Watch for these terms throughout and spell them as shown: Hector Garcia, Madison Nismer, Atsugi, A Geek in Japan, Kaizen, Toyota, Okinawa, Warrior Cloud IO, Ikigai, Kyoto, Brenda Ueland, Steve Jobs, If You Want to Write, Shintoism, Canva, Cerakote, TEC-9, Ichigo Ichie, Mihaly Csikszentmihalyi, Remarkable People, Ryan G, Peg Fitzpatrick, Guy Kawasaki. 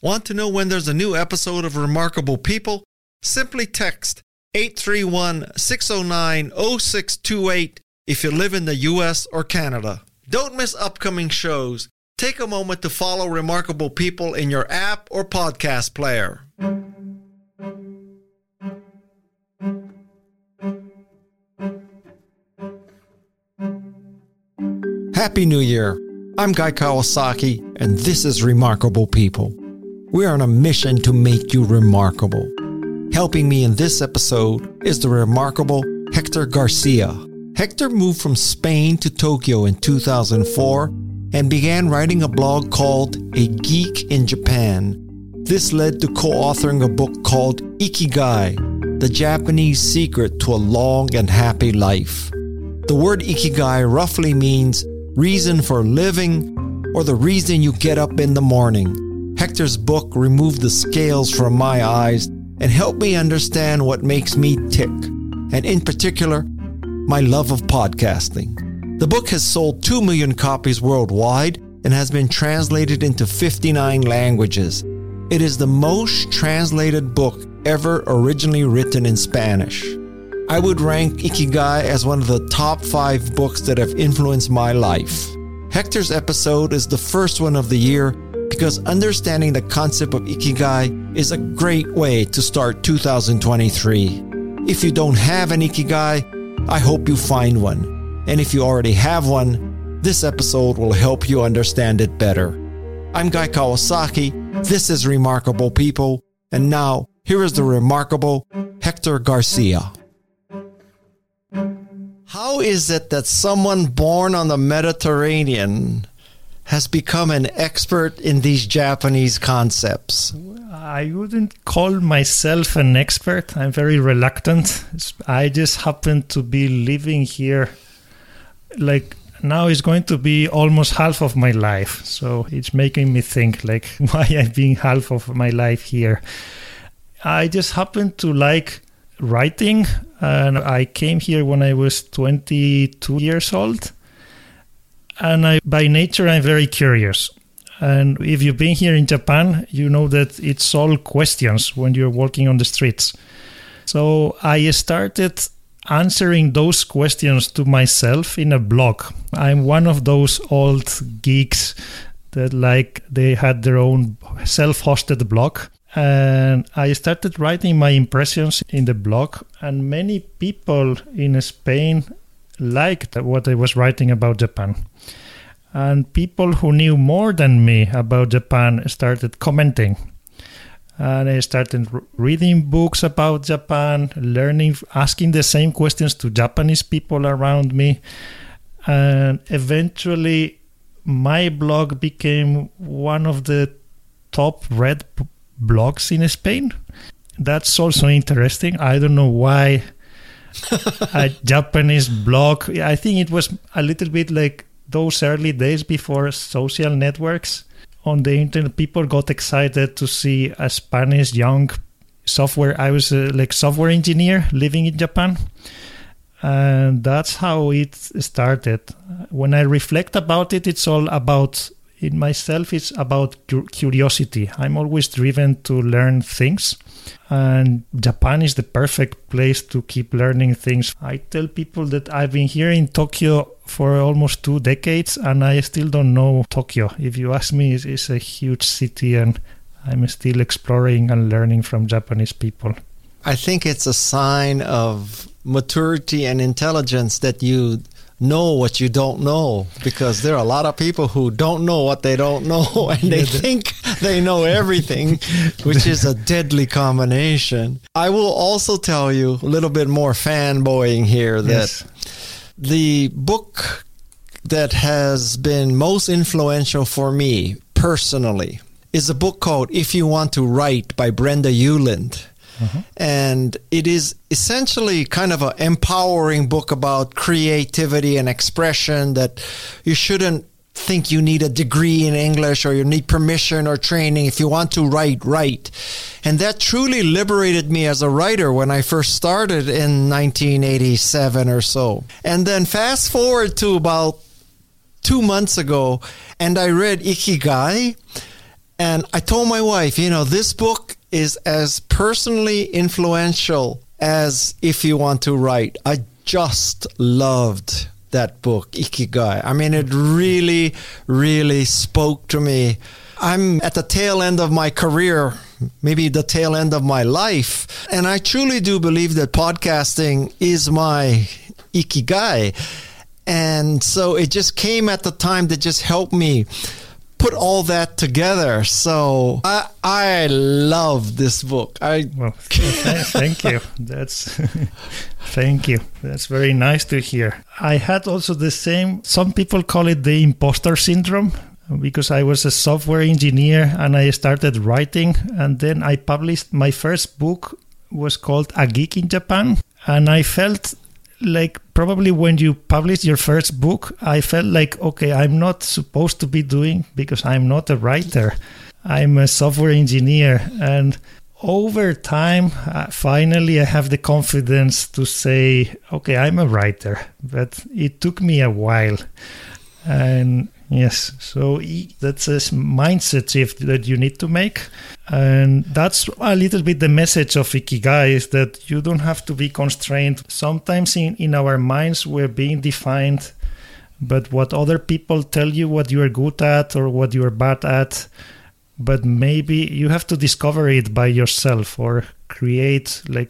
Want to know when there's a new episode of Remarkable People? Simply text 831-609-0628 if you live in the U.S. or Canada. Don't miss upcoming shows. Take a moment to follow Remarkable People in your app or podcast player. Happy New Year. I'm Guy Kawasaki, and this is Remarkable People. We're on a mission to make you remarkable. Helping me in this episode is the remarkable Hector Garcia. Hector moved from Spain to Tokyo in 2004 and began writing a blog called A Geek in Japan. This led to co-authoring a book called Ikigai, the Japanese secret to a long and happy life. The word Ikigai roughly means reason for living or the reason you get up in the morning. Hector's book removed the scales from my eyes and helped me understand what makes me tick, and in particular, my love of podcasting. The book has sold 2 million copies worldwide and has been translated into 59 languages. It is the most translated book ever originally written in Spanish. I would rank Ikigai as one of the top 5 books that have influenced my life. Hector's episode is the first one of the year because understanding the concept of Ikigai is a great way to start 2023. If you don't have an Ikigai, I hope you find one. And if you already have one, this episode will help you understand it better. I'm Guy Kawasaki, this is Remarkable People, and now here is the remarkable Hector Garcia. How is it that someone born on the Mediterranean has become an expert in these Japanese concepts? I wouldn't call myself an expert. I'm very reluctant. I just happen to be living here. Like, now it's going to be almost half of my life. So it's making me think, like, why I'm being half of my life here. I just happen to like writing, and I came here when I was 22 years old, and I, by nature, I'm very curious. And if you've been here in Japan, you know that it's all questions when you're walking on the streets. So I started answering those questions to myself in a blog. I'm one of those old geeks that, like, they had their own self-hosted blog. And I started writing my impressions in the blog, and many people in Spain liked what I was writing about Japan. And people who knew more than me about Japan started commenting. And I started reading books about Japan, learning, asking the same questions to Japanese people around me. And eventually, my blog became one of the top read blogs in Spain. That's also interesting. I don't know why a Japanese blog. I think it was a little bit like those early days before social networks on the internet. People got excited to see a Spanish young software. I was like software engineer living in Japan. And that's how it started. When I reflect about it, it's all about in myself, it's about curiosity. I'm always driven to learn things, and Japan is the perfect place to keep learning things. I tell people that I've been here in Tokyo for almost 2 decades, and I still don't know Tokyo. If you ask me, it's a huge city, and I'm still exploring and learning from Japanese people. I think it's a sign of maturity and intelligence that you know what you don't know, because there are a lot of people who don't know what they don't know, and they think they know everything, which is a deadly combination. I will also tell you a little bit more fanboying here that the book that has been most influential for me personally is a book called If You Want to Write by Brenda Ueland. Mm-hmm. And it is essentially kind of an empowering book about creativity and expression, that you shouldn't think you need a degree in English or you need permission or training. If you want to write, write. And that truly liberated me as a writer when I first started in 1987 or so. And then fast forward to about 2 months ago, and I read Ikigai. And I told my wife, you know, this book is as personally influential as If You Want to Write. I just loved that book, Ikigai. I mean, it really, really spoke to me. I'm at the tail end of my career, maybe the tail end of my life. And I truly do believe that podcasting is my Ikigai. And so it just came at the time that just helped me put all that together. So I love this book. Thank you. Thank you. That's very nice to hear. I had also the same, some people call it the imposter syndrome, because I was a software engineer and I started writing, and then I published my first book, was called A Geek in Japan. And I felt like, probably when you publish your first book, I felt like, okay, I'm not supposed to be doing, because I'm not a writer, I'm a software engineer. And over time, finally, I have the confidence to say, okay, I'm a writer, but it took me a while. And yes, so that's a mindset shift that you need to make. And that's a little bit the message of Ikigai, is that you don't have to be constrained. Sometimes in our minds, we're being defined, but what other people tell you what you are good at or what you are bad at, but maybe you have to discover it by yourself, or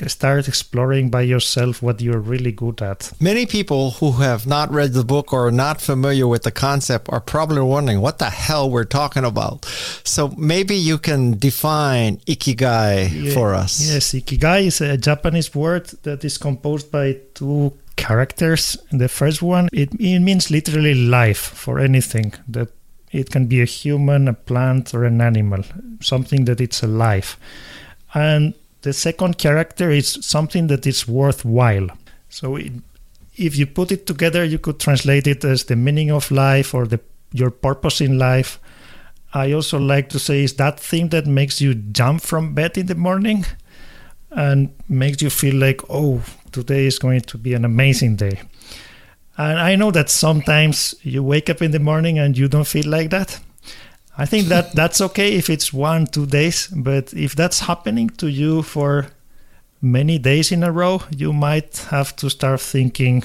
start exploring by yourself what you're really good at. Many people who have not read the book or are not familiar with the concept are probably wondering what the hell we're talking about. So maybe you can define Ikigai for us. Yes, Ikigai is a Japanese word that is composed by two characters. The first one, it means literally life for anything. That it can be a human, a plant, or an animal, something that it's alive. And the second character is something that is worthwhile. So if you put it together, you could translate it as the meaning of life, or your purpose in life. I also like to say, is that thing that makes you jump from bed in the morning and makes you feel like, oh, today is going to be an amazing day. And I know that sometimes you wake up in the morning and you don't feel like that. I think that that's okay if it's 1-2 days, but if that's happening to you for many days in a row, you might have to start thinking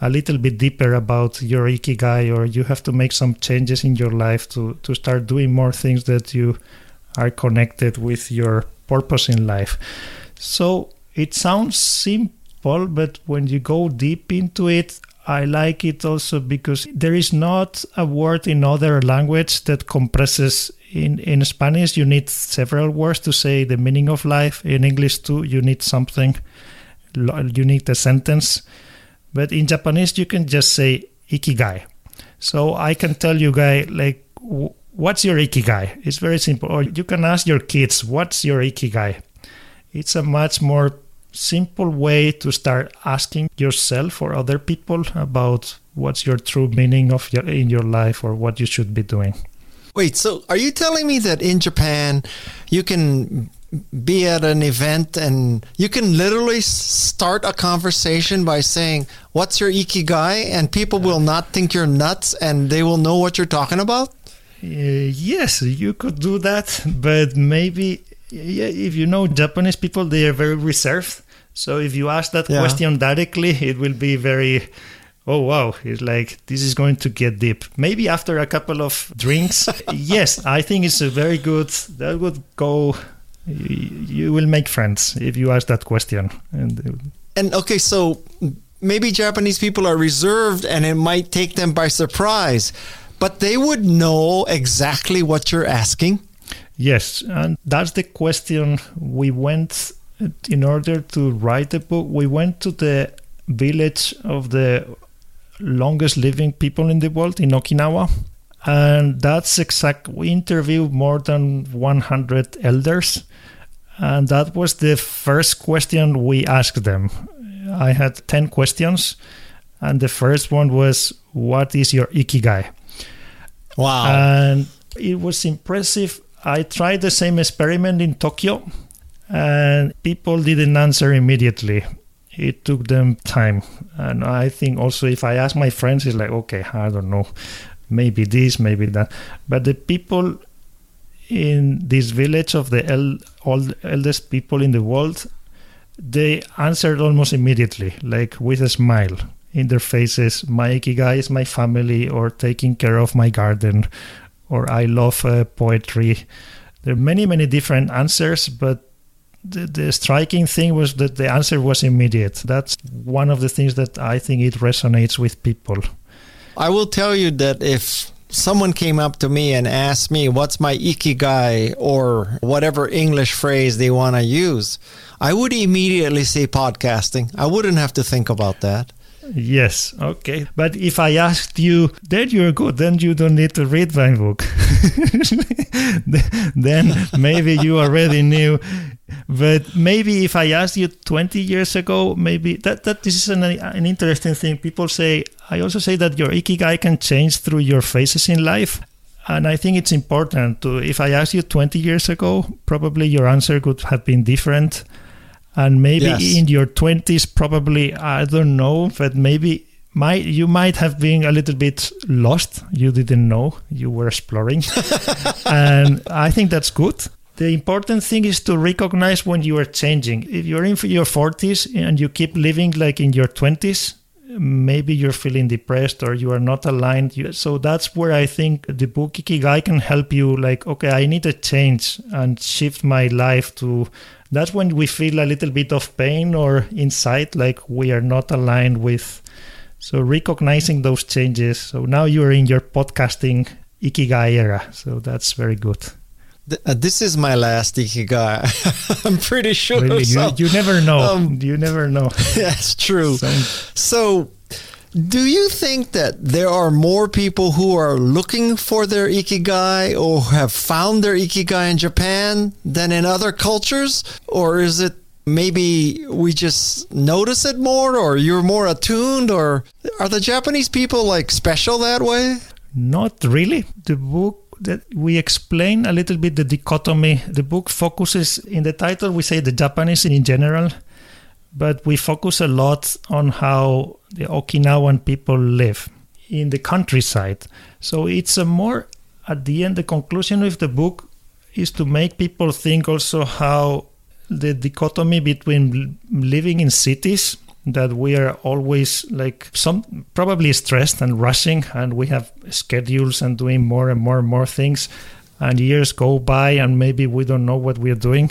a little bit deeper about your Ikigai, or you have to make some changes in your life to start doing more things that you are connected with your purpose in life. So it sounds simple, but when you go deep into it, I like it also because there is not a word in other language that compresses. In Spanish, you need several words to say the meaning of life. In English, too, you need something. You need a sentence. But in Japanese, you can just say Ikigai. So I can tell you, Guy, like, what's your Ikigai? It's very simple. Or you can ask your kids, what's your Ikigai? It's a much more simple way to start asking yourself or other people about what's your true meaning of in your life, or what you should be doing. Wait, so are you telling me that in Japan you can be at an event and you can literally start a conversation by saying, what's your Ikigai? And people will not think you're nuts and they will know what you're talking about? Yes, you could do that, but maybe... Yeah, if you know Japanese people, they are very reserved. So if you ask that question directly, it will be very, oh, wow, it's like, this is going to get deep. Maybe after a couple of drinks. Yes, I think it's a very good, that would go, you will make friends if you ask that question. And okay, so maybe Japanese people are reserved and it might take them by surprise, but they would know exactly what you're asking. Yes, and that's the question we went, in order to write the book, we went to the village of the longest living people in the world, in Okinawa. And that's we interviewed more than 100 elders. And that was the first question we asked them. I had 10 questions. And the first one was, what is your Ikigai? Wow. And it was impressive. I tried the same experiment in Tokyo, and people didn't answer immediately. It took them time. And I think also if I ask my friends, it's like, okay, I don't know, maybe this, maybe that. But the people in this village of the oldest people in the world, they answered almost immediately, like with a smile in their faces. My Ikigai is my family, or taking care of my garden, or I love poetry. There are many, many different answers, but the striking thing was that the answer was immediate. That's one of the things that I think it resonates with people. I will tell you that if someone came up to me and asked me, what's my Ikigai, or whatever English phrase they want to use, I would immediately say podcasting. I wouldn't have to think about that. Yes, okay. But if I asked you, then you're good, then you don't need to read my book. Then maybe you already knew. But maybe if I asked you 20 years ago, maybe that this is an interesting thing. People say, I also say that your Ikigai can change through your phases in life. And I think it's important to, if I asked you 20 years ago, probably your answer could have been different. And maybe in your 20s, probably, I don't know, but maybe you might have been a little bit lost. You didn't know, you were exploring. And I think that's good. The important thing is to recognize when you are changing. If you're in your 40s and you keep living like in your 20s, maybe you're feeling depressed or you are not aligned. So that's where I think the book Ikigai can help you. Like, okay, I need a change and shift my life to... That's when we feel a little bit of pain or insight, like we are not aligned with. So recognizing those changes. So now you're in your podcasting Ikigai era. So that's very good. This is my last Ikigai. I'm pretty sure. Really? So, you never know. You never know. That's true. So do you think that there are more people who are looking for their Ikigai or have found their Ikigai in Japan than in other cultures? Or is it maybe we just notice it more, or you're more attuned, or are the Japanese people like special that way? Not really. The book that we explain a little bit the dichotomy. The book focuses, in the title we say the Japanese in general, but we focus a lot on how the Okinawan people live in the countryside. So it's a more, at the end, the conclusion of the book is to make people think also how the dichotomy between living in cities, that we are always like some probably stressed and rushing, and we have schedules and doing more and more and more things, and years go by and maybe we don't know what we're doing.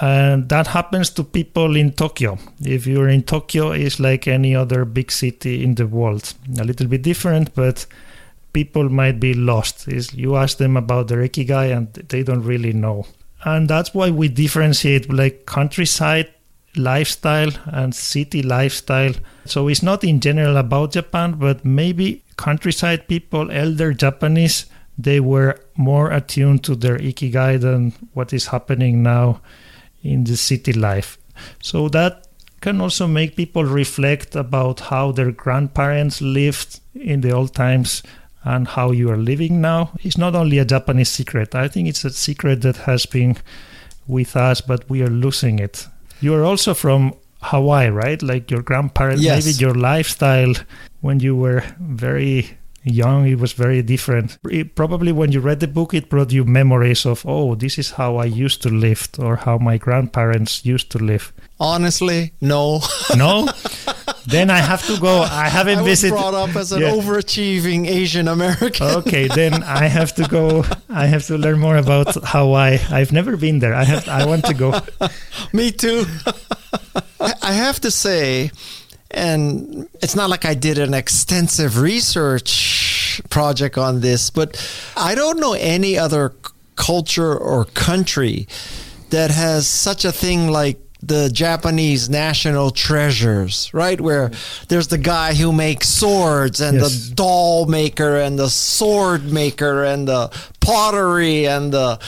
And that happens to people in Tokyo. If you're in Tokyo, it's like any other big city in the world, a little bit different, but people might be lost. You ask them about their Ikigai and they don't really know. And that's why we differentiate like countryside lifestyle and city lifestyle. So it's not in general about Japan, but maybe countryside people, elder Japanese, they were more attuned to their Ikigai than what is happening now in the city life. So that can also make people reflect about how their grandparents lived in the old times and how you are living now. It's not only a Japanese secret. I think it's a secret that has been with us, but we are losing it. You are also from Hawaii, right? Like your grandparents, maybe your lifestyle when you were very young, it was very different. Probably when you read the book, it brought you memories of, oh, this is how I used to live, or how my grandparents used to live. Honestly, no. No? Then I have to go. I was brought up as an overachieving Asian American. Okay, then I have to go. I have to learn more about Hawaii. I've never been there. I want to go. Me too. I have to say, and it's not like I did an extensive research project on this, but I don't know any other culture or country that has such a thing like the Japanese national treasures, right? Where there's the guy who makes swords and the doll maker and the sword maker and the pottery and the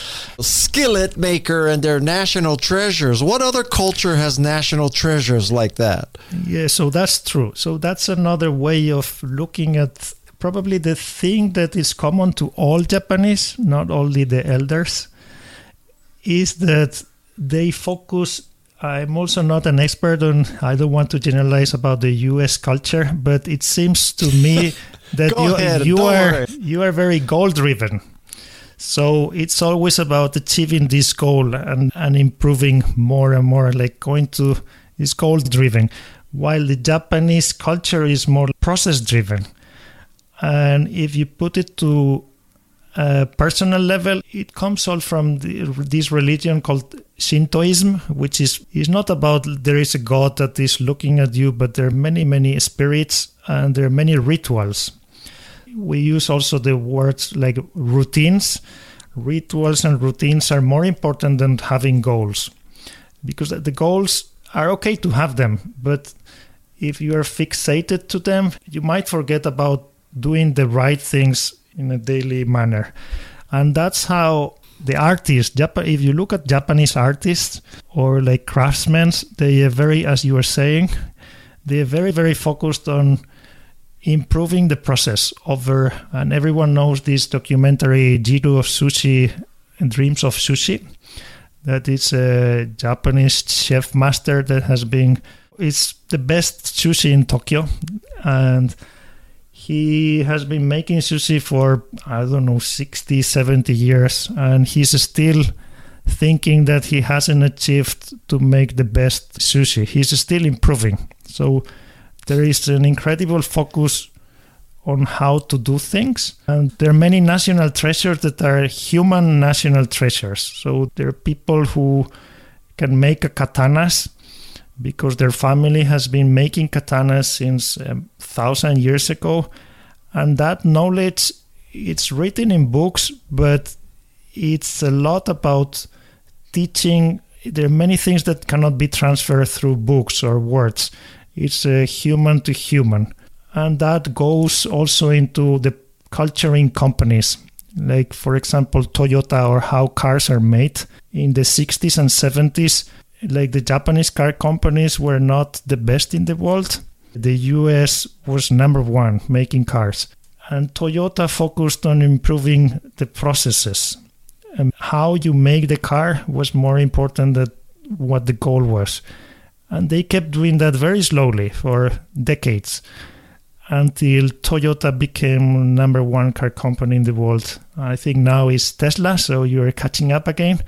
skillet maker and their national treasures. What other culture has national treasures like that? Yeah, so that's true. So that's another way of looking at probably the thing that is common to all Japanese, not only the elders, is that they focus... I'm also not an expert on, I don't want to generalize about the US culture, but it seems to me that you are very goal driven. So it's always about achieving this goal and improving more and more, like going to, it's goal driven, while the Japanese culture is more process driven. And if you put it to a personal level, it comes all from this religion called Shintoism, which is not about there is a god that is looking at you, but there are many, many spirits and there are many rituals. We use also the words like routines. Rituals and routines are more important than having goals, because the goals are okay to have them, but if you are fixated to them, you might forget about doing the right things in a daily manner. And that's how the artists, if you look at Japanese artists or like craftsmen, they are very, as you were saying, they are very, very focused on improving the process over, and everyone knows this documentary Jiro Dreams of Sushi, that is a Japanese chef master that has been, it's the best sushi in Tokyo, and he has been making sushi for, I don't know, 60, 70 years, and he's still thinking that he hasn't achieved to make the best sushi. He's still improving. So there is an incredible focus on how to do things. And there are many national treasures that are human national treasures. So there are people who can make katanas because their family has been making katanas since 1,000 years ago. And that knowledge, it's written in books, but it's a lot about teaching. There are many things that cannot be transferred through books or words. It's human to human. And that goes also into the culture in companies. Like, for example, Toyota, or how cars are made. In the 60s and 70s, like the Japanese car companies were not the best in the world. The US was number one making cars. And Toyota focused on improving the processes. And how you make the car was more important than what the goal was. And they kept doing that very slowly for decades, until Toyota became number one car company in the world. I think now it's Tesla, so you're catching up again.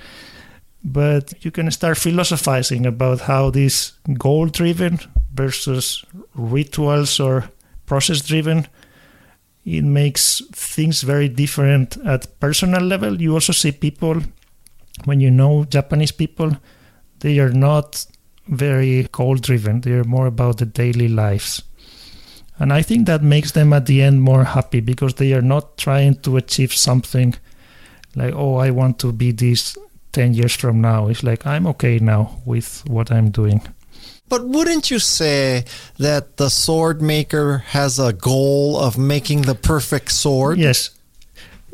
But you can start philosophizing about how this goal-driven versus rituals or process-driven, it makes things very different at personal level. You also see people, when you know Japanese people, they are not very goal-driven. They are more about the daily lives. And I think that makes them at the end more happy, because they are not trying to achieve something like, oh, I want to be this 10 years from now. It's like, I'm okay now with what I'm doing. But wouldn't you say that the sword maker has a goal of making the perfect sword? Yes.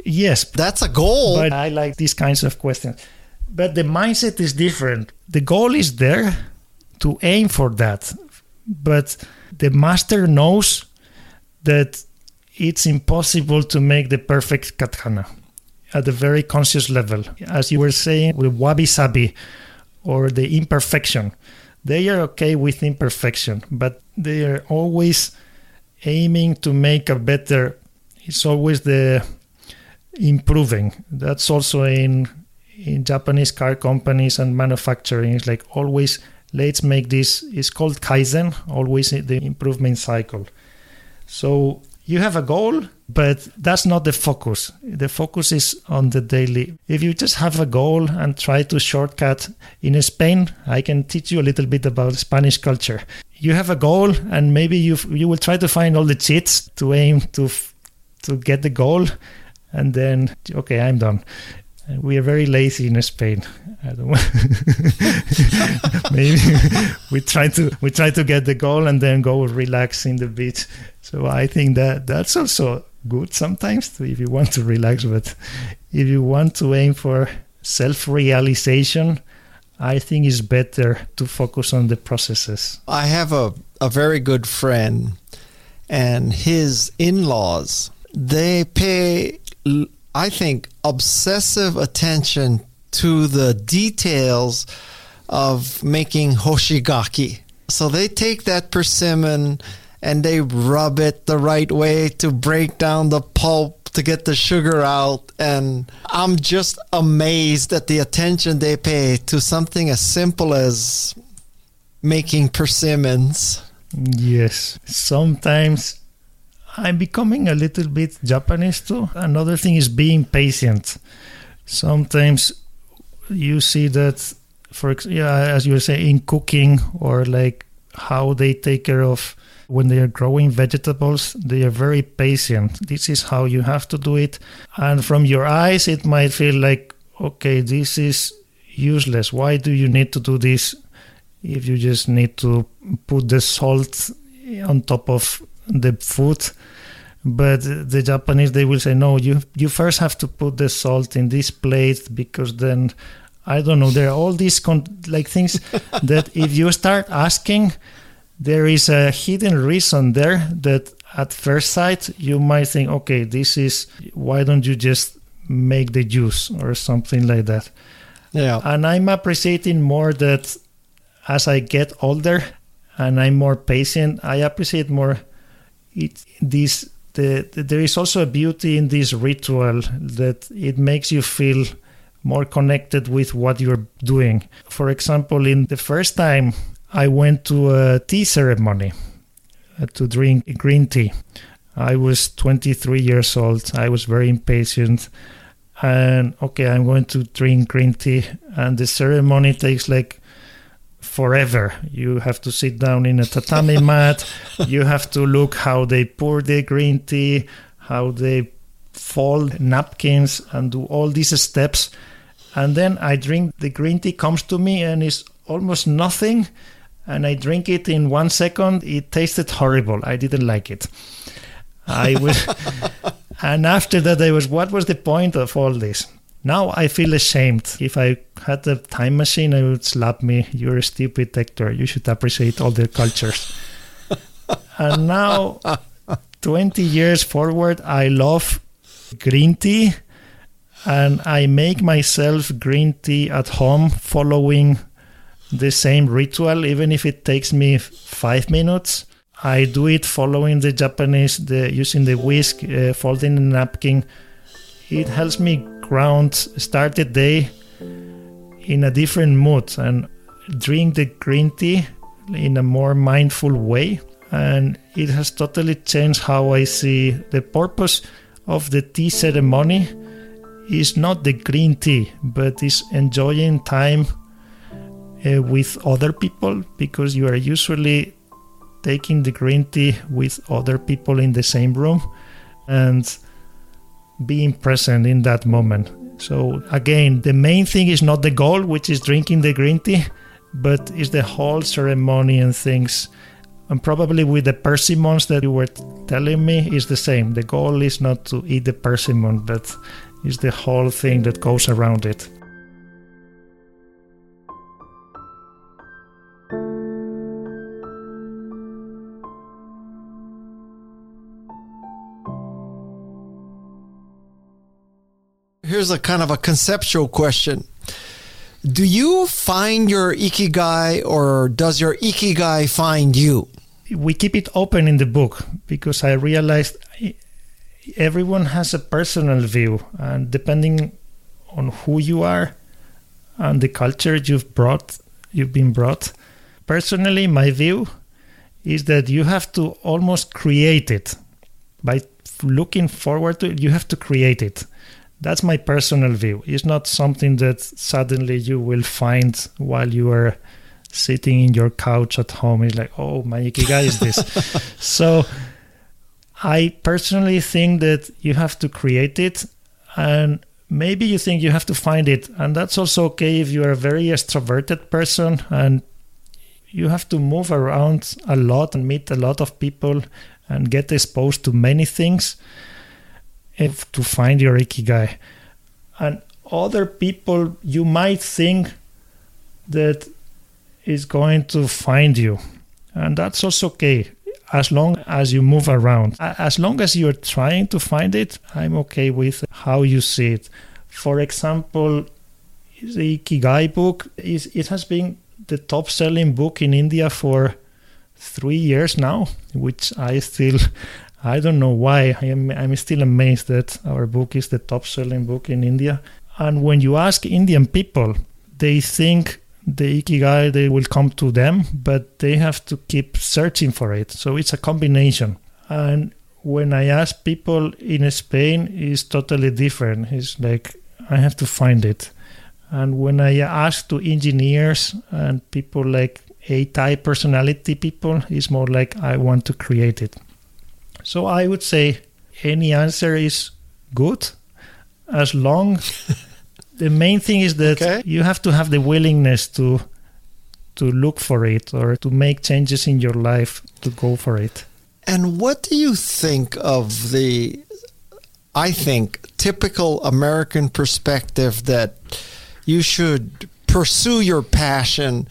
Yes. That's a goal. But I like these kinds of questions. But the mindset is different. The goal is there to aim for that. But the master knows that it's impossible to make the perfect katana at a very conscious level. As you were saying, with wabi-sabi or the imperfection, they are okay with imperfection, but they are always aiming to make a better. It's always the improving. That's also in Japanese car companies and manufacturing. It's like always, let's make this, it's called Kaizen, always the improvement cycle. So you have a goal, but that's not the focus. The focus is on the daily. If you just have a goal and try to shortcut, in Spain, I can teach you a little bit about Spanish culture. You have a goal and maybe you will try to find all the cheats to aim to get the goal, and then, okay, I'm done. We are very lazy in Spain. I don't want maybe we try to get the goal and then go relax in the beach. So I think that's also good sometimes if you want to relax. But if you want to aim for self-realization, I think it's better to focus on the processes. I have a very good friend, and his in-laws, they pay, I think, obsessive attention to the details of making hoshigaki. So they take that persimmon and they rub it the right way to break down the pulp to get the sugar out. And I'm just amazed at the attention they pay to something as simple as making persimmons. Yes. Sometimes I'm becoming a little bit Japanese too. Another thing is being patient. Sometimes you see that, as you were saying, in cooking, or like how they take care of when they are growing vegetables, they are very patient. This is how you have to do it. And from your eyes, it might feel like, okay, this is useless. Why do you need to do this if you just need to put the salt on top of the food? But the Japanese, they will say, no, you first have to put the salt in this plate, because then, I don't know, there are all these things that if you start asking, there is a hidden reason there that at first sight you might think, okay, this is, why don't you just make the juice or something like that? Yeah. And I'm appreciating more that as I get older and I'm more patient, I appreciate more there is also a beauty in this ritual that it makes you feel more connected with what you're doing. For example, in the first time I went to a tea ceremony to drink green tea. I was 23 years old. I was very impatient. And okay, I'm going to drink green tea. And the ceremony takes like forever. You have to sit down in a tatami mat. You have to look how they pour the green tea, how they fold napkins and do all these steps. And then I drink, the green tea comes to me and it's almost nothing. And I drink it in 1 second. It tasted horrible. I didn't like it. And after that, what was the point of all this? Now I feel ashamed. If I had a time machine, I would slap me. You're a stupid actor. You should appreciate all the cultures. And now, 20 years forward, I love green tea. And I make myself green tea at home following the same ritual, even if it takes me 5 minutes. I do it following the Japanese, using the whisk, folding the napkin. It helps me start the day in a different mood and drink the green tea in a more mindful way. And it has totally changed how I see the purpose of the tea ceremony. Is not the green tea, but is enjoying time with other people, because you are usually taking the green tea with other people in the same room and being present in that moment. So again, the main thing is not the goal, which is drinking the green tea, but is the whole ceremony and things. And probably with the persimmons that you were telling me is the same. The goal is not to eat the persimmon, but it's the whole thing that goes around it. Here's a kind of a conceptual question. Do you find your Ikigai, or does your Ikigai find you? We keep it open in the book, because I realized everyone has a personal view, and depending on who you are and the culture you've been brought. Personally, my view is that you have to almost create it. By looking forward to it, you have to create it. That's my personal view. It's not something that suddenly you will find while you are sitting in your couch at home. It's like, oh, my Ikigai is this. So I personally think that you have to create it, and maybe you think you have to find it. And that's also okay if you are a very extroverted person and you have to move around a lot and meet a lot of people and get exposed to many things. If to find your Ikigai. And other people, you might think that is going to find you, and that's also okay, as long as you move around. As long as you're trying to find it, I'm okay with how you see it. For example, the Ikigai book, it has been the top-selling book in India for 3 years now, which I still I don't know why. I'm still amazed that our book is the top-selling book in India. And when you ask Indian people, they think the Ikigai, they will come to them, but they have to keep searching for it. So it's a combination. And when I ask people in Spain, it's totally different. It's like, I have to find it. And when I ask to engineers and people like A-type personality people, it's more like, I want to create it. So I would say any answer is good, as long... The main thing is that you have to have the willingness to look for it or to make changes in your life to go for it. And what do you think of the, I think, typical American perspective that you should pursue your passion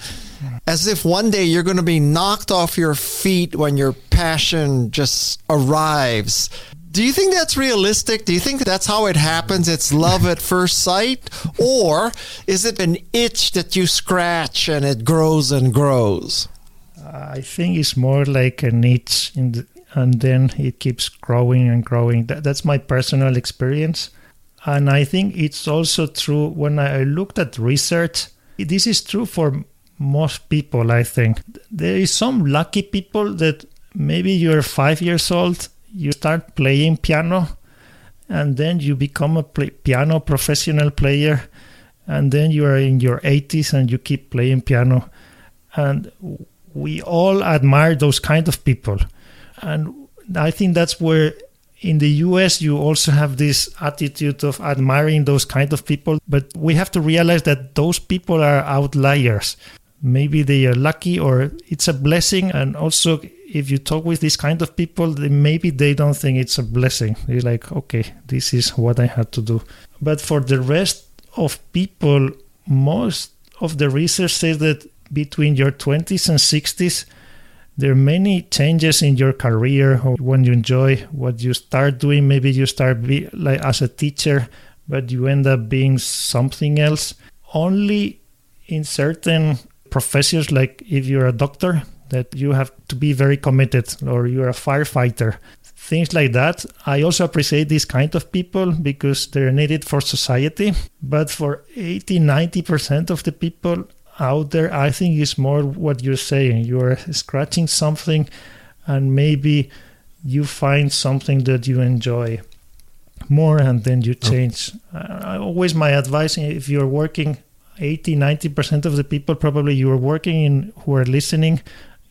as if one day you're going to be knocked off your feet when your passion just arrives? Do you think that's realistic? Do you think that's how it happens? It's love at first sight? Or is it an itch that you scratch and it grows and grows? I think it's more like an itch and then it keeps growing and growing. That's my personal experience. And I think it's also true when I looked at research. This is true for most people, I think. There is some lucky people that maybe you're 5 years old, you start playing piano, and then you become a piano professional player, and then you are in your 80s and you keep playing piano. And we all admire those kind of people. And I think that's where in the US you also have this attitude of admiring those kind of people. But we have to realize that those people are outliers. Maybe they are lucky or it's a blessing. And also if you talk with these kind of people, maybe they don't think it's a blessing. They're like, okay, this is what I had to do. But for the rest of people, most of the research says that between your 20s and 60s, there are many changes in your career, or when you enjoy what you start doing. Maybe you start like as a teacher, but you end up being something else. Only in certain professions, like if you're a doctor, that you have to be very committed, or you're a firefighter, things like that. I also appreciate these kind of people because they're needed for society. But for 80-90% of the people out there, I think it's more what you're saying. You're scratching something and maybe you find something that you enjoy more and then you change. Always my advice, if you're working, 80-90% of the people probably you are working in who are listening,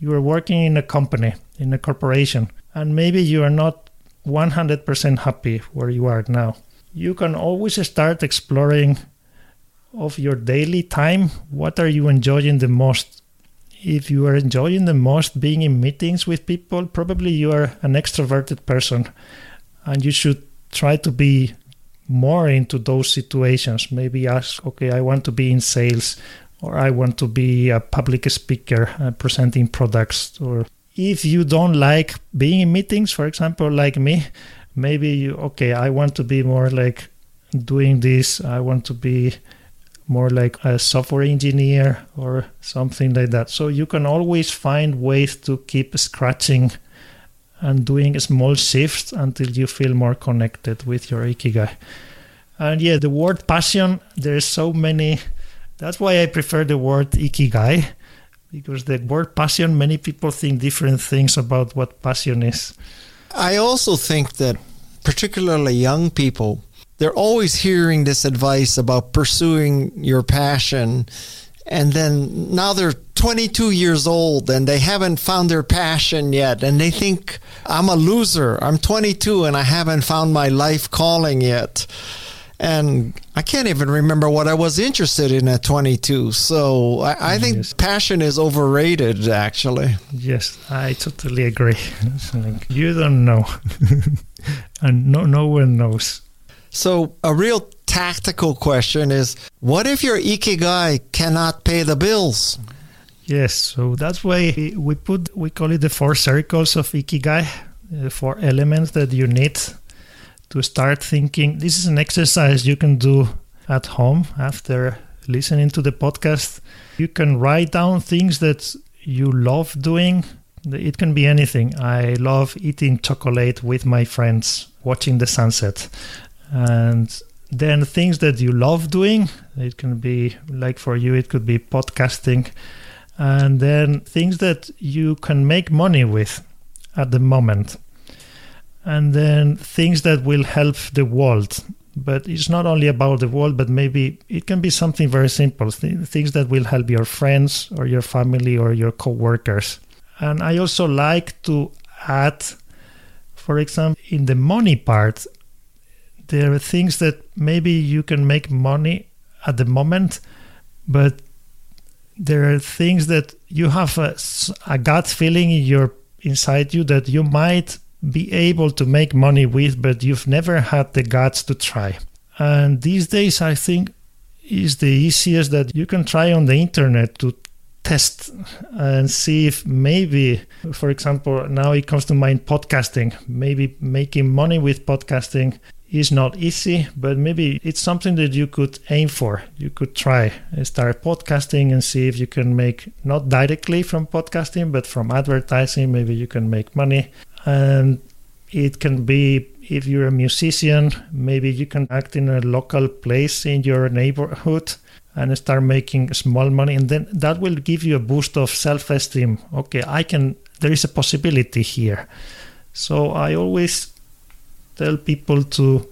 you are working in a company, in a corporation, and maybe you are not 100% happy where you are now. You can always start exploring of your daily time, what are you enjoying the most? If you are enjoying the most being in meetings with people, probably you are an extroverted person and you should try to be more into those situations. Maybe ask, okay, I want to be in sales, or I want to be a public speaker presenting products. Or if you don't like being in meetings, for example, like me, maybe I want to be more like doing this. I want to be more like a software engineer or something like that. So you can always find ways to keep scratching and doing small shifts until you feel more connected with your Ikigai. And yeah, the word passion, there's so many. That's why I prefer the word Ikigai, because the word passion, many people think different things about what passion is. I also think that particularly young people, they're always hearing this advice about pursuing your passion, and then now they're 22 years old and they haven't found their passion yet. And they think, I'm a loser. I'm 22 and I haven't found my life calling yet. And I can't even remember what I was interested in at 22. So I think passion is overrated, actually. Yes, I totally agree. You don't know. And no one knows. So a real tactical question is, what if your Ikigai cannot pay the bills? Yes, so that's why we call it the four circles of Ikigai, the four elements that you need to start thinking. This is an exercise you can do at home after listening to the podcast. You can write down things that you love doing, It can be anything. I love eating chocolate with my friends, watching the sunset. And then things that you love doing, it can be, like for you, it could be podcasting. And then things that you can make money with at the moment. And then things that will help the world. But it's not only about the world, but maybe it can be something very simple, things that will help your friends or your family or your co-workers. And I also like to add, for example, in the money part, there are things that maybe you can make money at the moment, but there are things that you have a gut feeling inside you that you might be able to make money with, but you've never had the guts to try. And these days, I think, is the easiest that you can try on the internet to test and see if maybe, for example, now it comes to mind podcasting. Maybe making money with podcasting is not easy, but maybe it's something that you could aim for. You could try and start podcasting and see if you can make, not directly from podcasting, but from advertising, maybe you can make money. And it can be, if you're a musician, maybe you can act in a local place in your neighborhood and start making small money. And then that will give you a boost of self-esteem. Okay, there is a possibility here. So I always tell people to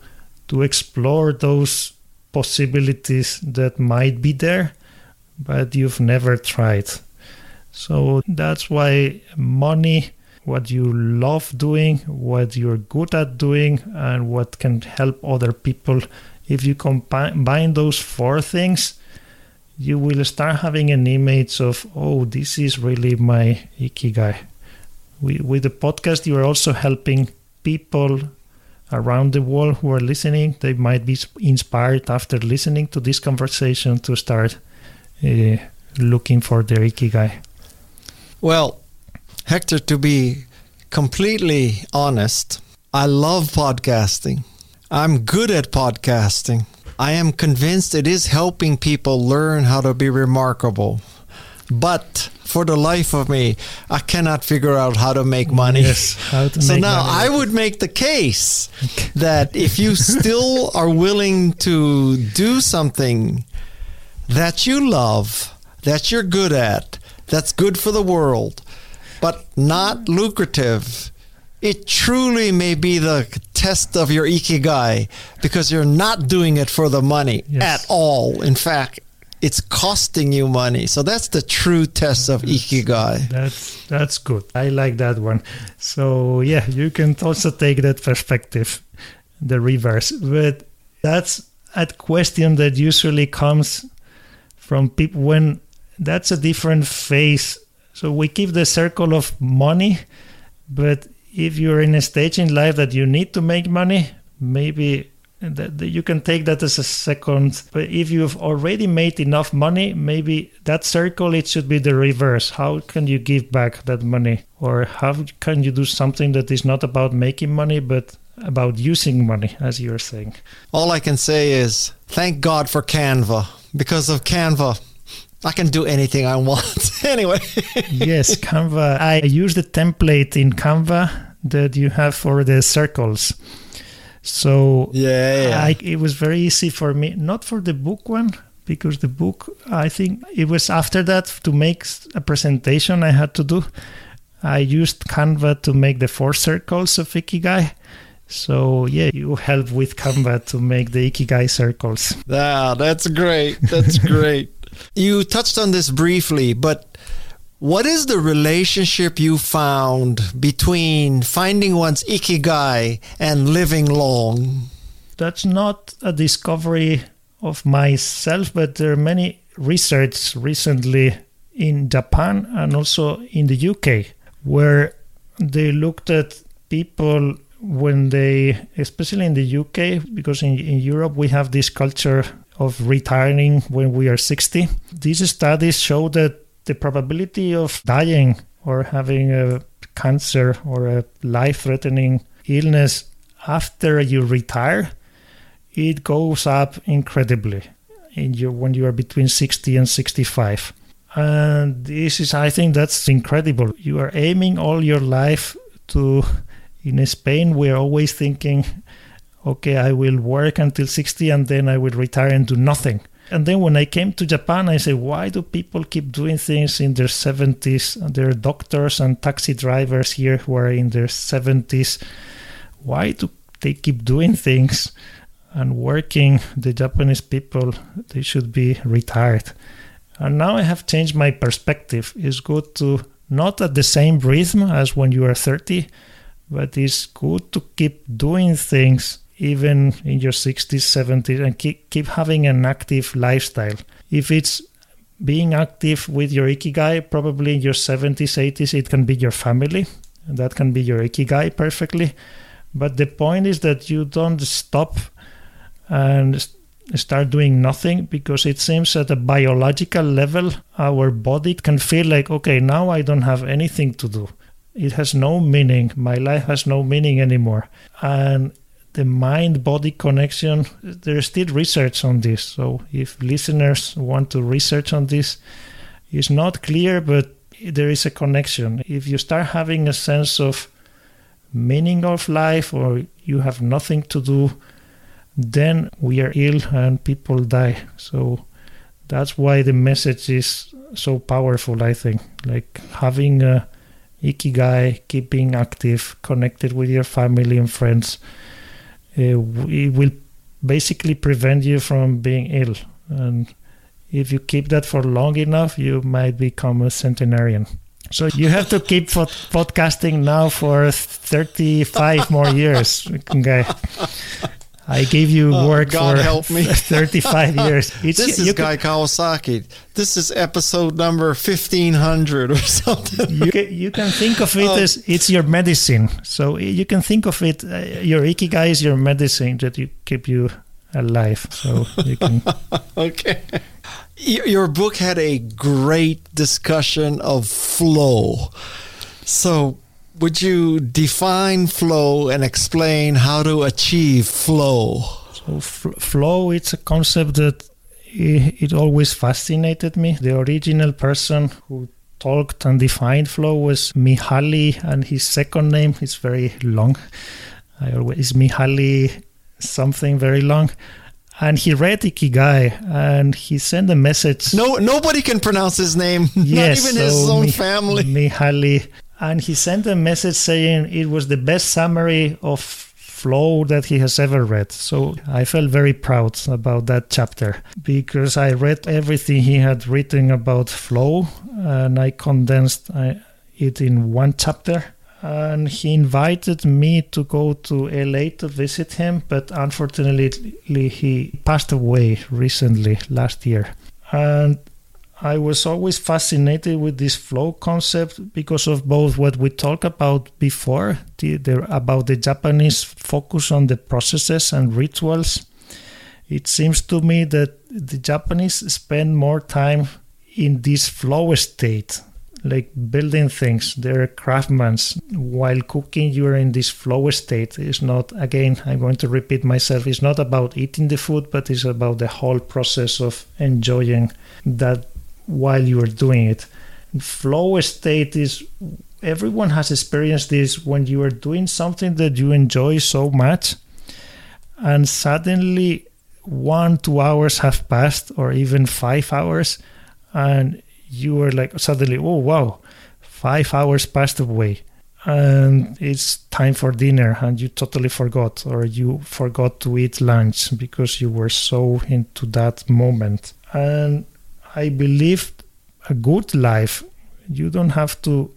explore those possibilities that might be there, but you've never tried. So that's why money, what you love doing, what you're good at doing, and what can help other people. If you combine those four things, you will start having an image of, oh, this is really my Ikigai. With the podcast, you are also helping people around the world who are listening. They might be inspired after listening to this conversation to start looking for their Ikigai. Well, Hector, to be completely honest, I love podcasting. I'm good at podcasting. I am convinced it is helping people learn how to be remarkable. But for the life of me, I cannot figure out how to make money. Yes, so make now money. I would make the case that if you still are willing to do something that you love, that you're good at, that's good for the world, but not lucrative, it truly may be the test of your Ikigai, because you're not doing it for the money at all. In fact, it's costing you money. So that's the true test of Ikigai. That's good. I like that one. So yeah, you can also take that perspective, the reverse. But that's a question that usually comes from people when that's a different phase. So we keep the circle of money, but if you're in a stage in life that you need to make money, maybe you can take that as a second. But if you've already made enough money, maybe that circle, it should be the reverse. How can you give back that money? Or how can you do something that is not about making money, but about using money, as you're saying? All I can say is thank God for Canva. Because of Canva, I can do anything I want. Anyway. Yes, Canva. I use the template in Canva that you have for the circles. So it was very easy for me, not for the book one, because the book, I think it was after that to make a presentation I had to do. I used Canva to make the four circles of Ikigai. So, yeah, you help with Canva to make the Ikigai circles. Ah, that's great. That's great. You touched on this briefly, but what is the relationship you found between finding one's Ikigai and living long? That's not a discovery of myself, but there are many research recently in Japan and also in the UK, where they looked at people when they, especially in the UK, because in Europe we have this culture of retiring when we are 60. These studies show that the probability of dying or having a cancer or a life-threatening illness after you retire, it goes up incredibly when you are between 60 and 65. And this is, I think that's incredible. You are aiming all your life to, in Spain, we're always thinking, okay, I will work until 60 and then I will retire and do nothing. And then when I came to Japan, I said, why do people keep doing things in their 70s? There are doctors and taxi drivers here who are in their 70s. Why do they keep doing things and working? The Japanese people, they should be retired. And now I have changed my perspective. It's good to not at the same rhythm as when you are 30, but it's good to keep doing things even in your 60s, 70s, and keep having an active lifestyle. If it's being active with your Ikigai, probably in your 70s, 80s, it can be your family. That can be your Ikigai perfectly. But the point is that you don't stop and start doing nothing, because it seems at a biological level, our body can feel like, okay, now I don't have anything to do. It has no meaning. My life has no meaning anymore. And the mind-body connection, there's still research on this. So if listeners want to research on this, it's not clear, but there is a connection. If you start having a sense of meaning of life, or you have nothing to do, then we are ill and people die. So that's why the message is so powerful, I think. Like having a Ikigai, keeping active, connected with your family and friends, it will basically prevent you from being ill. And if you keep that for long enough, you might become a centenarian. So you have to keep podcasting now for 35 more years, okay. I gave you work for help me. 35 years. This is Guy Kawasaki. This is episode number 1500 or something. You can think of it as it's your medicine. So you can think of it, your Ikigai is your medicine that you keep you alive. So you can. Okay. Your book had a great discussion of flow. So would you define flow and explain how to achieve flow? So flow, it's a concept that it always fascinated me. The original person who talked and defined flow was Mihaly, and his second name is very long. It's Mihaly something very long. And he read Ikigai, and he sent a message. No, nobody can pronounce his name, yes, not even his own family. Mihaly. And he sent a message saying it was the best summary of flow that he has ever read. So I felt very proud about that chapter, because I read everything he had written about flow, and I condensed it in one chapter. And he invited me to go to LA to visit him, but unfortunately he passed away recently, last year. And I was always fascinated with this flow concept because of both what we talked about before, about the Japanese focus on the processes and rituals. It seems to me that the Japanese spend more time in this flow state, like building things. They're craftsmen. While cooking, you're in this flow state. It's not, again, I'm going to repeat myself, it's not about eating the food, but it's about the whole process of enjoying that while you are doing it. Flow state is, everyone has experienced this, when you are doing something that you enjoy so much and suddenly 1-2 hours have passed, or even 5 hours, and you are like suddenly, oh wow, 5 hours passed away and it's time for dinner, and you totally forgot, or you forgot to eat lunch because you were so into that moment. And I believe a good life, you don't have to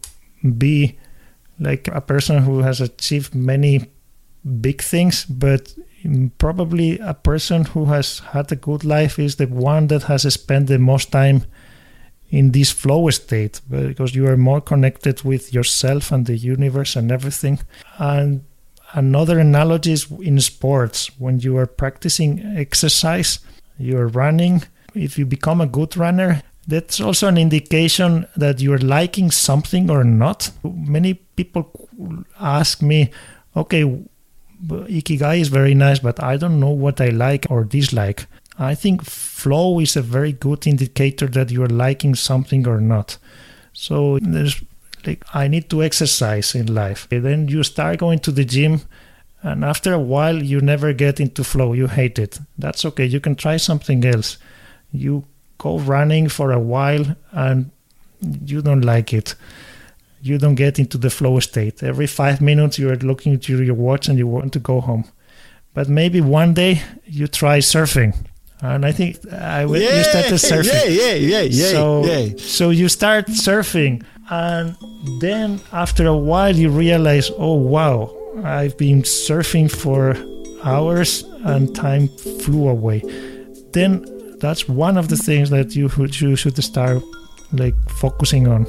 be like a person who has achieved many big things, but probably a person who has had a good life is the one that has spent the most time in this flow state, because you are more connected with yourself and the universe and everything. And another analogy is in sports. When you are practicing exercise, you are running. If you become a good runner, that's also an indication that you're liking something or not. Many people ask me, okay, Ikigai is very nice, but I don't know what I like or dislike. I think flow is a very good indicator that you're liking something or not. So there's like, I need to exercise in life. And then you start going to the gym, and after a while, you never get into flow. You hate it. That's okay. You can try something else. You go running for a while, and you don't like it. You don't get into the flow state. Every 5 minutes, you're looking at your watch, and you want to go home. But maybe one day you try surfing. And I think I witnessed that as surfing. So you start surfing, and then after a while you realize, oh wow, I've been surfing for hours and time flew away. Then that's one of the things that you should start like focusing on.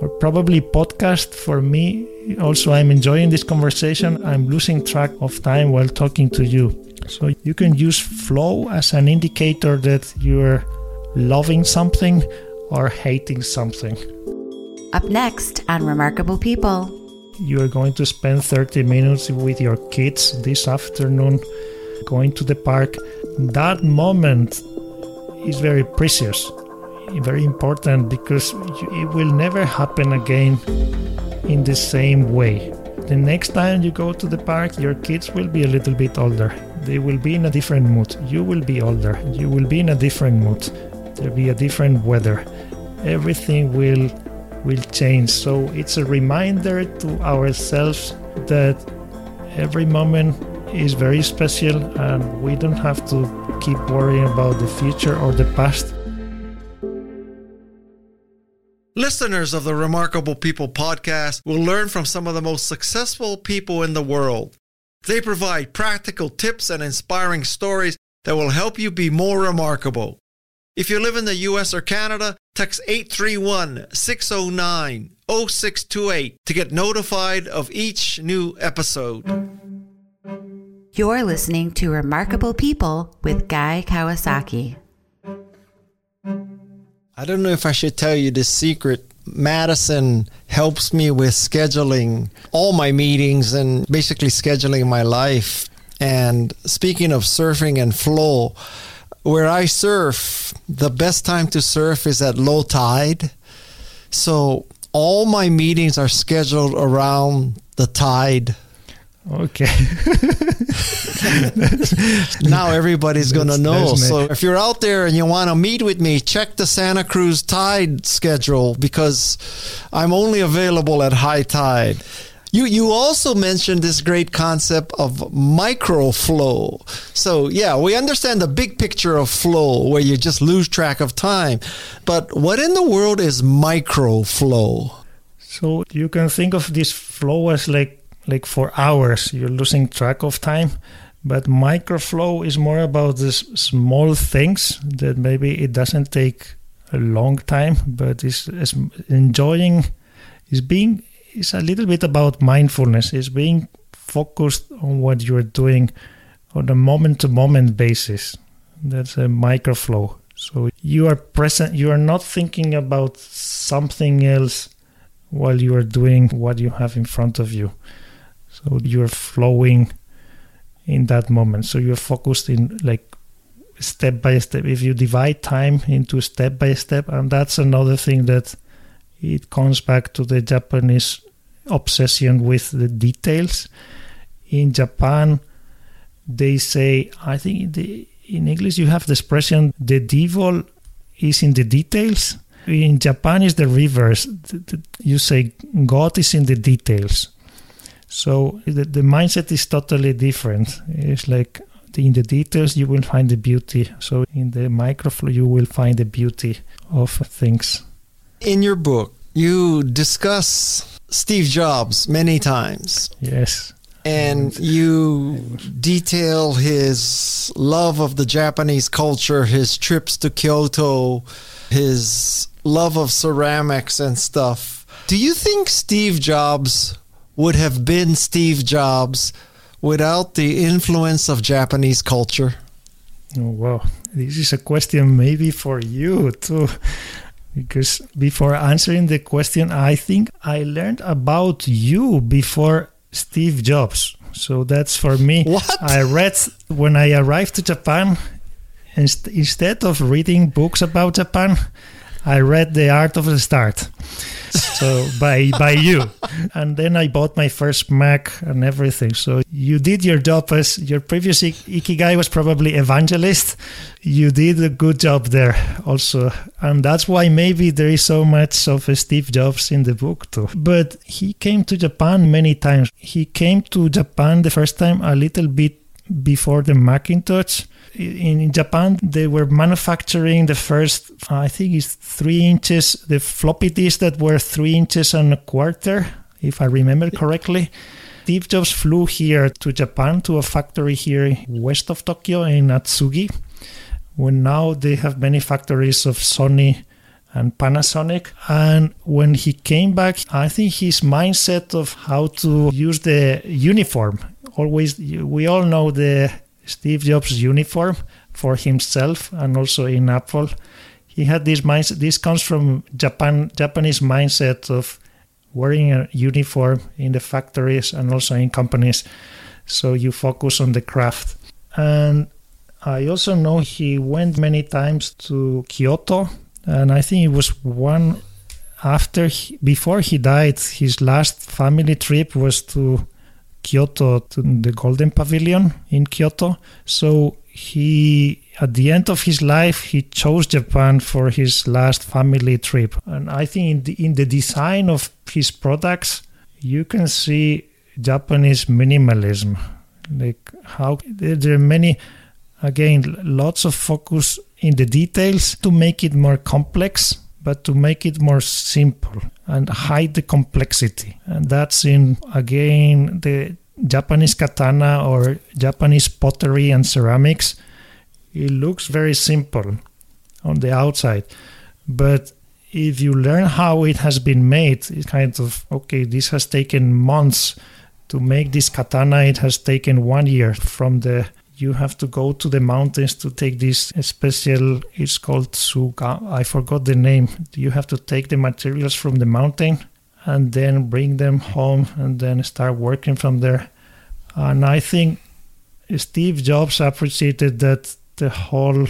Or probably podcast for me. Also, I'm enjoying this conversation. I'm losing track of time while talking to you. So you can use flow as an indicator that you're loving something or hating something. Up next on Remarkable People. You're going to spend 30 minutes with your kids this afternoon, going to the park. That moment is very precious, very important, because it will never happen again in the same way. The next time you go to the park, your kids will be a little bit older. They will be in a different mood. You will be older. You will be in a different mood. There will be a different weather. Everything will change. So it's a reminder to ourselves that every moment is very special, and we don't have to keep worrying about the future or the past. Listeners of the Remarkable People podcast will learn from some of the most successful people in the world. They provide practical tips and inspiring stories that will help you be more remarkable. If you live in the U.S. or Canada, text 831-609-0628 to get notified of each new episode. You're listening to Remarkable People with Guy Kawasaki. I don't know if I should tell you this secret. Madison helps me with scheduling all my meetings and basically scheduling my life. And speaking of surfing and flow, where I surf, the best time to surf is at low tide. So all my meetings are scheduled around the tide. Okay. Now everybody's going to know. So if you're out there and you want to meet with me, check the Santa Cruz tide schedule, because I'm only available at high tide. You also mentioned this great concept of micro flow. So yeah, we understand the big picture of flow where you just lose track of time. But what in the world is micro flow? So you can think of this flow as like for hours, you're losing track of time. But microflow is more about these small things that maybe it doesn't take a long time, but it's enjoying, it's a little bit about mindfulness. It's being focused on what you're doing on a moment-to-moment basis. That's a microflow. So you are present, you are not thinking about something else while you are doing what you have in front of you. So you're flowing in that moment. So you're focused in like step by step. If you divide time into step by step, and that's another thing that it comes back to the Japanese obsession with the details. In Japan, they say, I think in English you have the expression, the devil is in the details. In Japan, it's the reverse. You say God is in the details. So the mindset is totally different. It's like in the details you will find the beauty. So in the microflow you will find the beauty of things. In your book, you discuss Steve Jobs many times. Yes. And you detail his love of the Japanese culture, his trips to Kyoto, his love of ceramics and stuff. Do you think Steve Jobs would have been Steve Jobs without the influence of Japanese culture? Oh, wow. This is a question maybe for you too. Because before answering the question, I think I learned about you before Steve Jobs. So that's for me. What? I read when I arrived to Japan Instead of reading books about Japan, I read The Art of the Start, so by you. And then I bought my first Mac and everything. So you did your job as your previous Ikigai was probably evangelist. You did a good job there also. And that's why maybe there is so much of Steve Jobs in the book too. But he came to Japan many times. He came to Japan the first time a little bit before the Macintosh. In Japan, they were manufacturing the first, I think it's 3 inches, the floppy disks that were 3 1/4 inches, if I remember correctly. Steve Jobs flew here to Japan to a factory here west of Tokyo in Atsugi, where now they have many factories of Sony and Panasonic. And when he came back, I think his mindset of how to use the uniform, always, we all know the Steve Jobs uniform for himself and also in Apple. He had this mindset. This comes from Japanese mindset of wearing a uniform in the factories and also in companies. So you focus on the craft. And I also know he went many times to Kyoto. And I think it was one before he died, his last family trip was to Kyoto, to the Golden Pavilion in Kyoto. So he, at the end of his life, he chose Japan for his last family trip. And I think in the design of his products, you can see Japanese minimalism. Like how there are many, again, lots of focus in the details to make it more complex, but to make it more simple and hide the complexity. And that's in, again, the Japanese katana or Japanese pottery and ceramics. It looks very simple on the outside. But if you learn how it has been made, it's kind of, okay, this has taken months to make this katana. It has taken 1 year from the... You have to go to the mountains to take this special, it's called tsuga, I forgot the name. You have to take the materials from the mountain and then bring them home and then start working from there. And I think Steve Jobs appreciated that the whole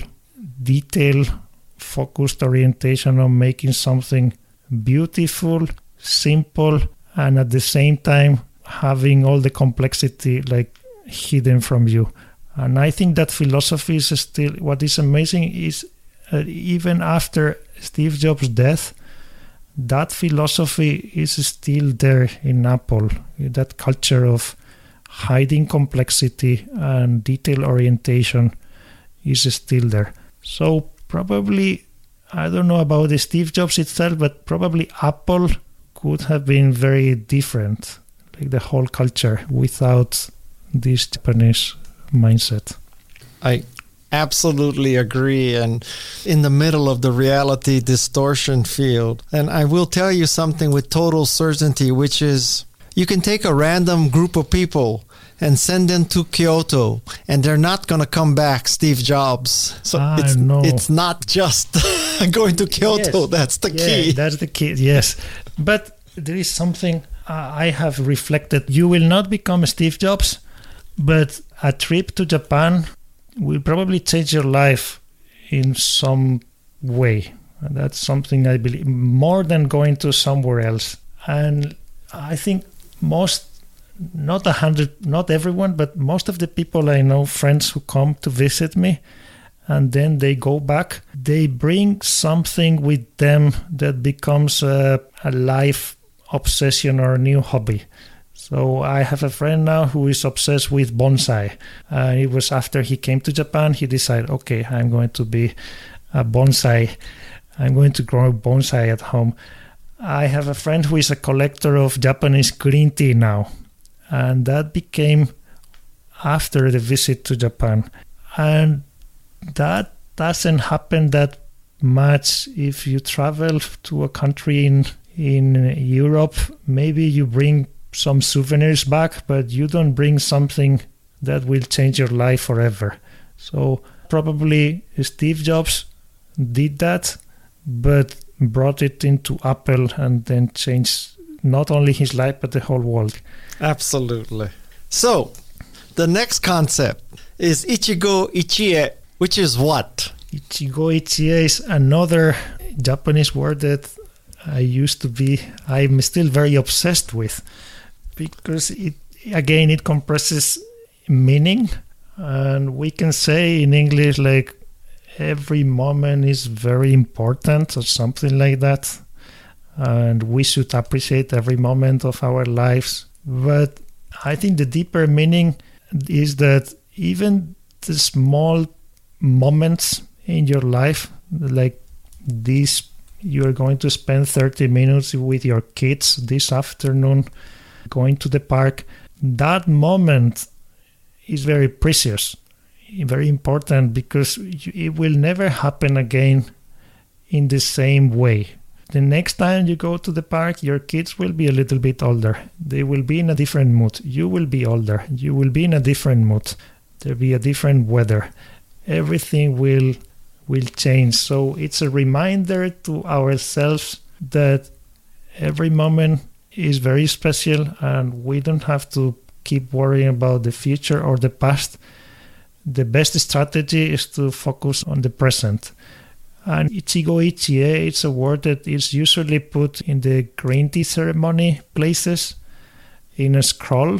detail-focused orientation on making something beautiful, simple, and at the same time having all the complexity like hidden from you. And I think that philosophy is still, what is amazing is even after Steve Jobs' death, that philosophy is still there in Apple, that culture of hiding complexity and detail orientation is still there. So probably, I don't know about the Steve Jobs itself, but probably Apple could have been very different, like the whole culture, without this Japanese mindset. I absolutely agree, and in the middle of the reality distortion field. And I will tell you something with total certainty, which is you can take a random group of people and send them to Kyoto and they're not going to come back Steve Jobs. So it's not just going to Kyoto. Yes. That's the key. That's the key. Yes. But there is something I have reflected. You will not become Steve Jobs, but a trip to Japan will probably change your life in some way. And that's something I believe, more than going to somewhere else. And I think not everyone, but most of the people I know, friends who come to visit me, and then they go back, they bring something with them that becomes a life obsession or a new hobby. So I have a friend now who is obsessed with bonsai. It was after he came to Japan, he decided, okay, I'm going to be a bonsai. I'm going to grow bonsai at home. I have a friend who is a collector of Japanese green tea now. And that became after the visit to Japan. And that doesn't happen that much if you travel to a country in Europe. Maybe you bring some souvenirs back, but you don't bring something that will change your life forever. So probably Steve Jobs did that, but brought it into Apple and then changed not only his life, but the whole world. Absolutely. So the next concept is Ichigo Ichie, Which is what? Ichigo Ichie is another Japanese word that I used to be, I'm still very obsessed with, because it compresses meaning, and we can say in English like every moment is very important or something like that, and we should appreciate every moment of our lives. But I think the deeper meaning is that even the small moments in your life, like this, you're going to spend 30 minutes with your kids this afternoon, going to the park, that moment is very precious, very important, because it will never happen again in the same way. The next time you go to the park, your kids will be a little bit older. They will be in a different mood. You will be older. You will be in a different mood. There'll be a different weather. Everything will change. So it's a reminder to ourselves that every moment is very special, and we don't have to keep worrying about the future or the past. The best strategy is to focus on the present. And Ichigo Ichie, it's a word that is usually put in the green tea ceremony places in a scroll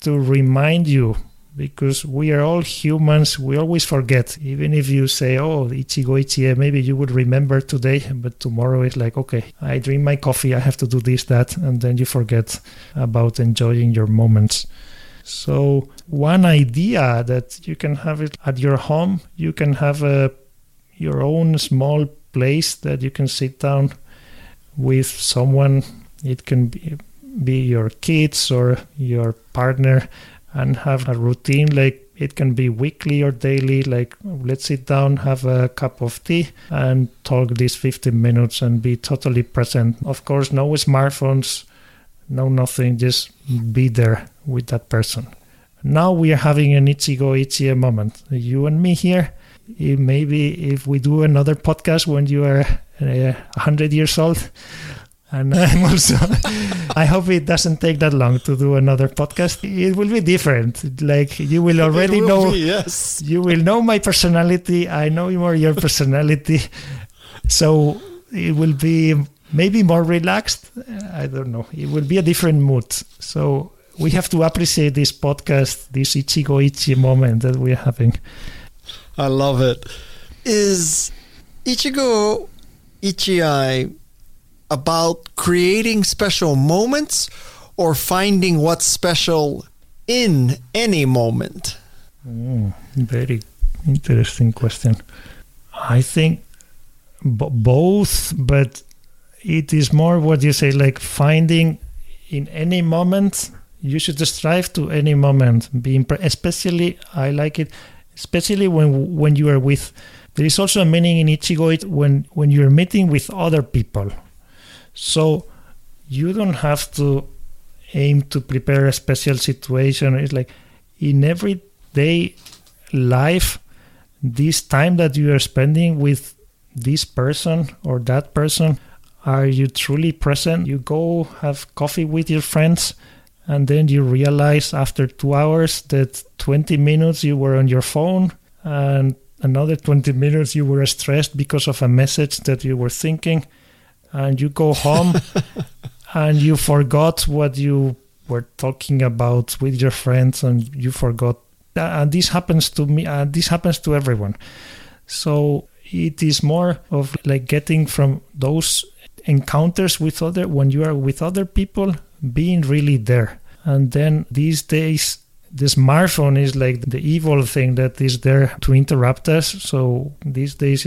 to remind you, because we are all humans, we always forget. Even if you say, oh, Ichigo Ichie, maybe you would remember today, but tomorrow it's like, okay, I drink my coffee, I have to do this, that, and then you forget about enjoying your moments. So one idea that you can have it at your home, you can have your own small place that you can sit down with someone. It can be your kids or your partner, and have a routine. Like it can be weekly or daily, like let's sit down, have a cup of tea and talk these 15 minutes and be totally present. Of course, no smartphones, no nothing, just be there with that person. Now we are having an Ichigo Ichie moment, you and me here. Maybe if we do another podcast when you are 100 years old, and I'm also I hope it doesn't take that long to do another podcast. It will be different. Like you will already yes. You will know my personality. I know more your personality. So it will be maybe more relaxed. I don't know. It will be a different mood. So we have to appreciate this podcast, this Ichigo Ichie moment that we're having. I love it. Is Ichigo Ichie about creating special moments or finding what's special in any moment? Very interesting question. I think both, but it is more what you say, like finding in any moment. You should strive to any moment. Especially, I like it, especially when you are with. There is also a meaning in Ichigo when you're meeting with other people. So you don't have to aim to prepare a special situation. It's like in everyday life, this time that you are spending with this person or that person, are you truly present? You go have coffee with your friends, and then you realize after 2 hours that 20 minutes you were on your phone, and another 20 minutes you were stressed because of a message that you were thinking, and you go home and you forgot what you were talking about with your friends, and you forgot. And this happens to me, and this happens to everyone. So it is more of like getting from those encounters with other, when you are with other people, being really there. And then these days, the smartphone is like the evil thing that is there to interrupt us. So these days,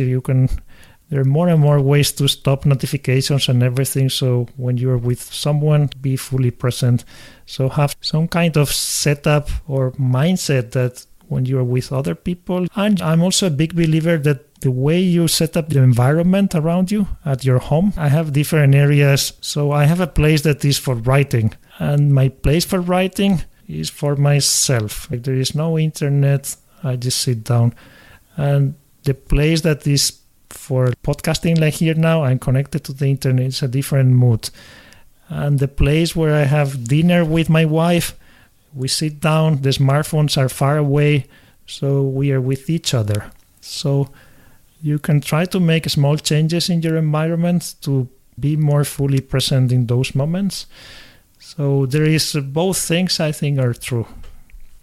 there are more and more ways to stop notifications and everything. So when you're with someone, be fully present. So have some kind of setup or mindset that when you're with other people. And I'm also a big believer that the way you set up the environment around you at your home. I have different areas. So I have a place that is for writing. And my place for writing is for myself. Like there is no internet. I just sit down. And the place that is for podcasting, like here now, I'm connected to the internet. It's a different mood. And the place where I have dinner with my wife, we sit down. The smartphones are far away. So we are with each other. So you can try to make small changes in your environment to be more fully present in those moments. So there is both things I think are true.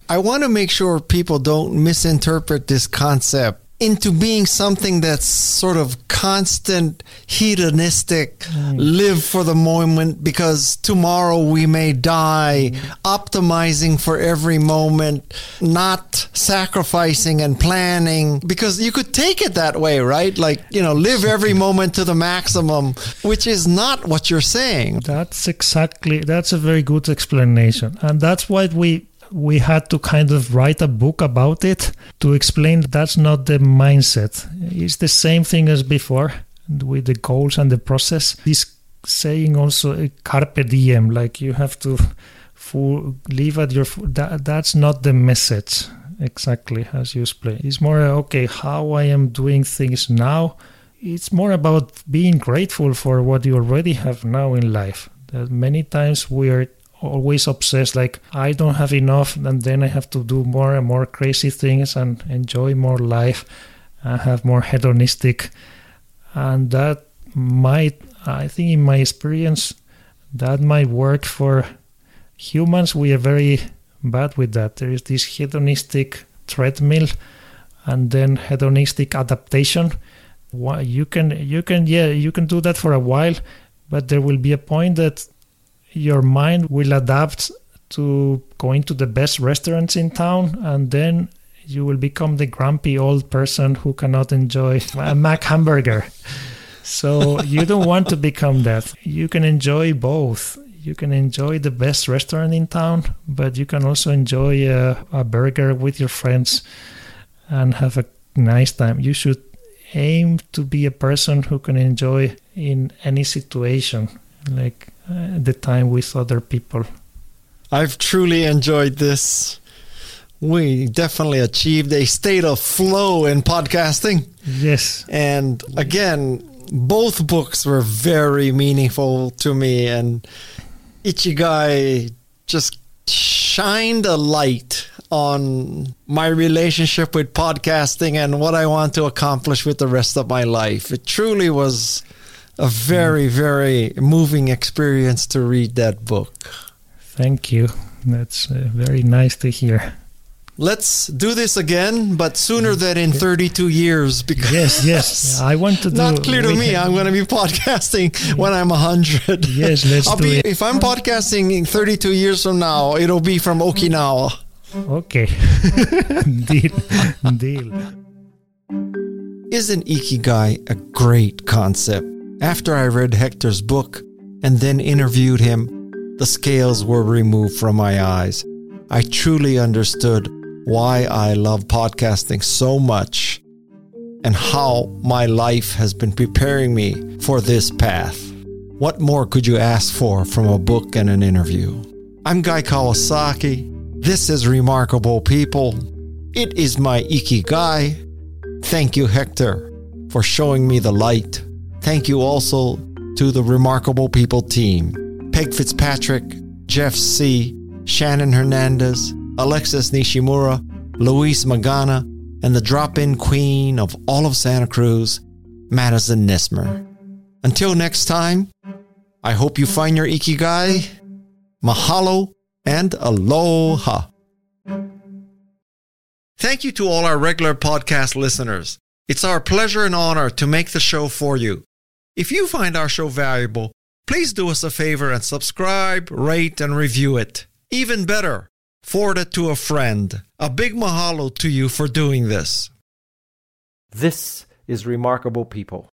I want to make sure people don't misinterpret this concept into being something that's sort of constant, hedonistic, live for the moment because tomorrow we may die, optimizing for every moment, not sacrificing and planning. Because you could take it that way, right? Like, you know, live every moment to the maximum, which is not what you're saying. That's a very good explanation. And that's why we had to kind of write a book about it to explain that's not the mindset. It's the same thing as before with the goals and the process. This saying also, carpe diem, like you have to live at your... That's not the message exactly as you explain. It's more, okay, how I am doing things now. It's more about being grateful for what you already have now in life. That many times we are always obsessed, like I don't have enough and then I have to do more and more crazy things and enjoy more life and have more hedonistic. And that might, I think in my experience, that might work for humans. We are very bad with that. There is this hedonistic treadmill and then hedonistic adaptation. You can do that for a while, but there will be a point that your mind will adapt to going to the best restaurants in town, and then you will become the grumpy old person who cannot enjoy a Mac hamburger. So you don't want to become that. You can enjoy both. You can enjoy the best restaurant in town, but you can also enjoy a burger with your friends and have a nice time. You should aim to be a person who can enjoy in any situation, like the time with other people. I've truly enjoyed this. We definitely achieved a state of flow in podcasting. Yes. And again, both books were very meaningful to me, and Ikigai just shined a light on my relationship with podcasting and what I want to accomplish with the rest of my life. It truly was a very, very moving experience to read that book. Thank you. That's very nice to hear. Let's do this again, but sooner than in 32 years. Because yes. I want to do... Not clear to me. I'm going to be podcasting when I'm 100. Yes, let's do it. If I'm podcasting 32 years from now, it'll be from Okinawa. Okay. Deal. Isn't Ikigai a great concept? After I read Hector's book and then interviewed him, the scales were removed from my eyes. I truly understood why I love podcasting so much and how my life has been preparing me for this path. What more could you ask for from a book and an interview? I'm Guy Kawasaki. This is Remarkable People. It is my Ikigai. Thank you, Hector, for showing me the light. Thank you also to the Remarkable People team. Peg Fitzpatrick, Jeff C., Shannon Hernandez, Alexis Nishimura, Luis Magana, and the drop-in queen of all of Santa Cruz, Madison Nismer. Until next time, I hope you find your Ikigai. Mahalo and aloha. Thank you to all our regular podcast listeners. It's our pleasure and honor to make the show for you. If you find our show valuable, please do us a favor and subscribe, rate, and review it. Even better, forward it to a friend. A big mahalo to you for doing this. This is Remarkable People.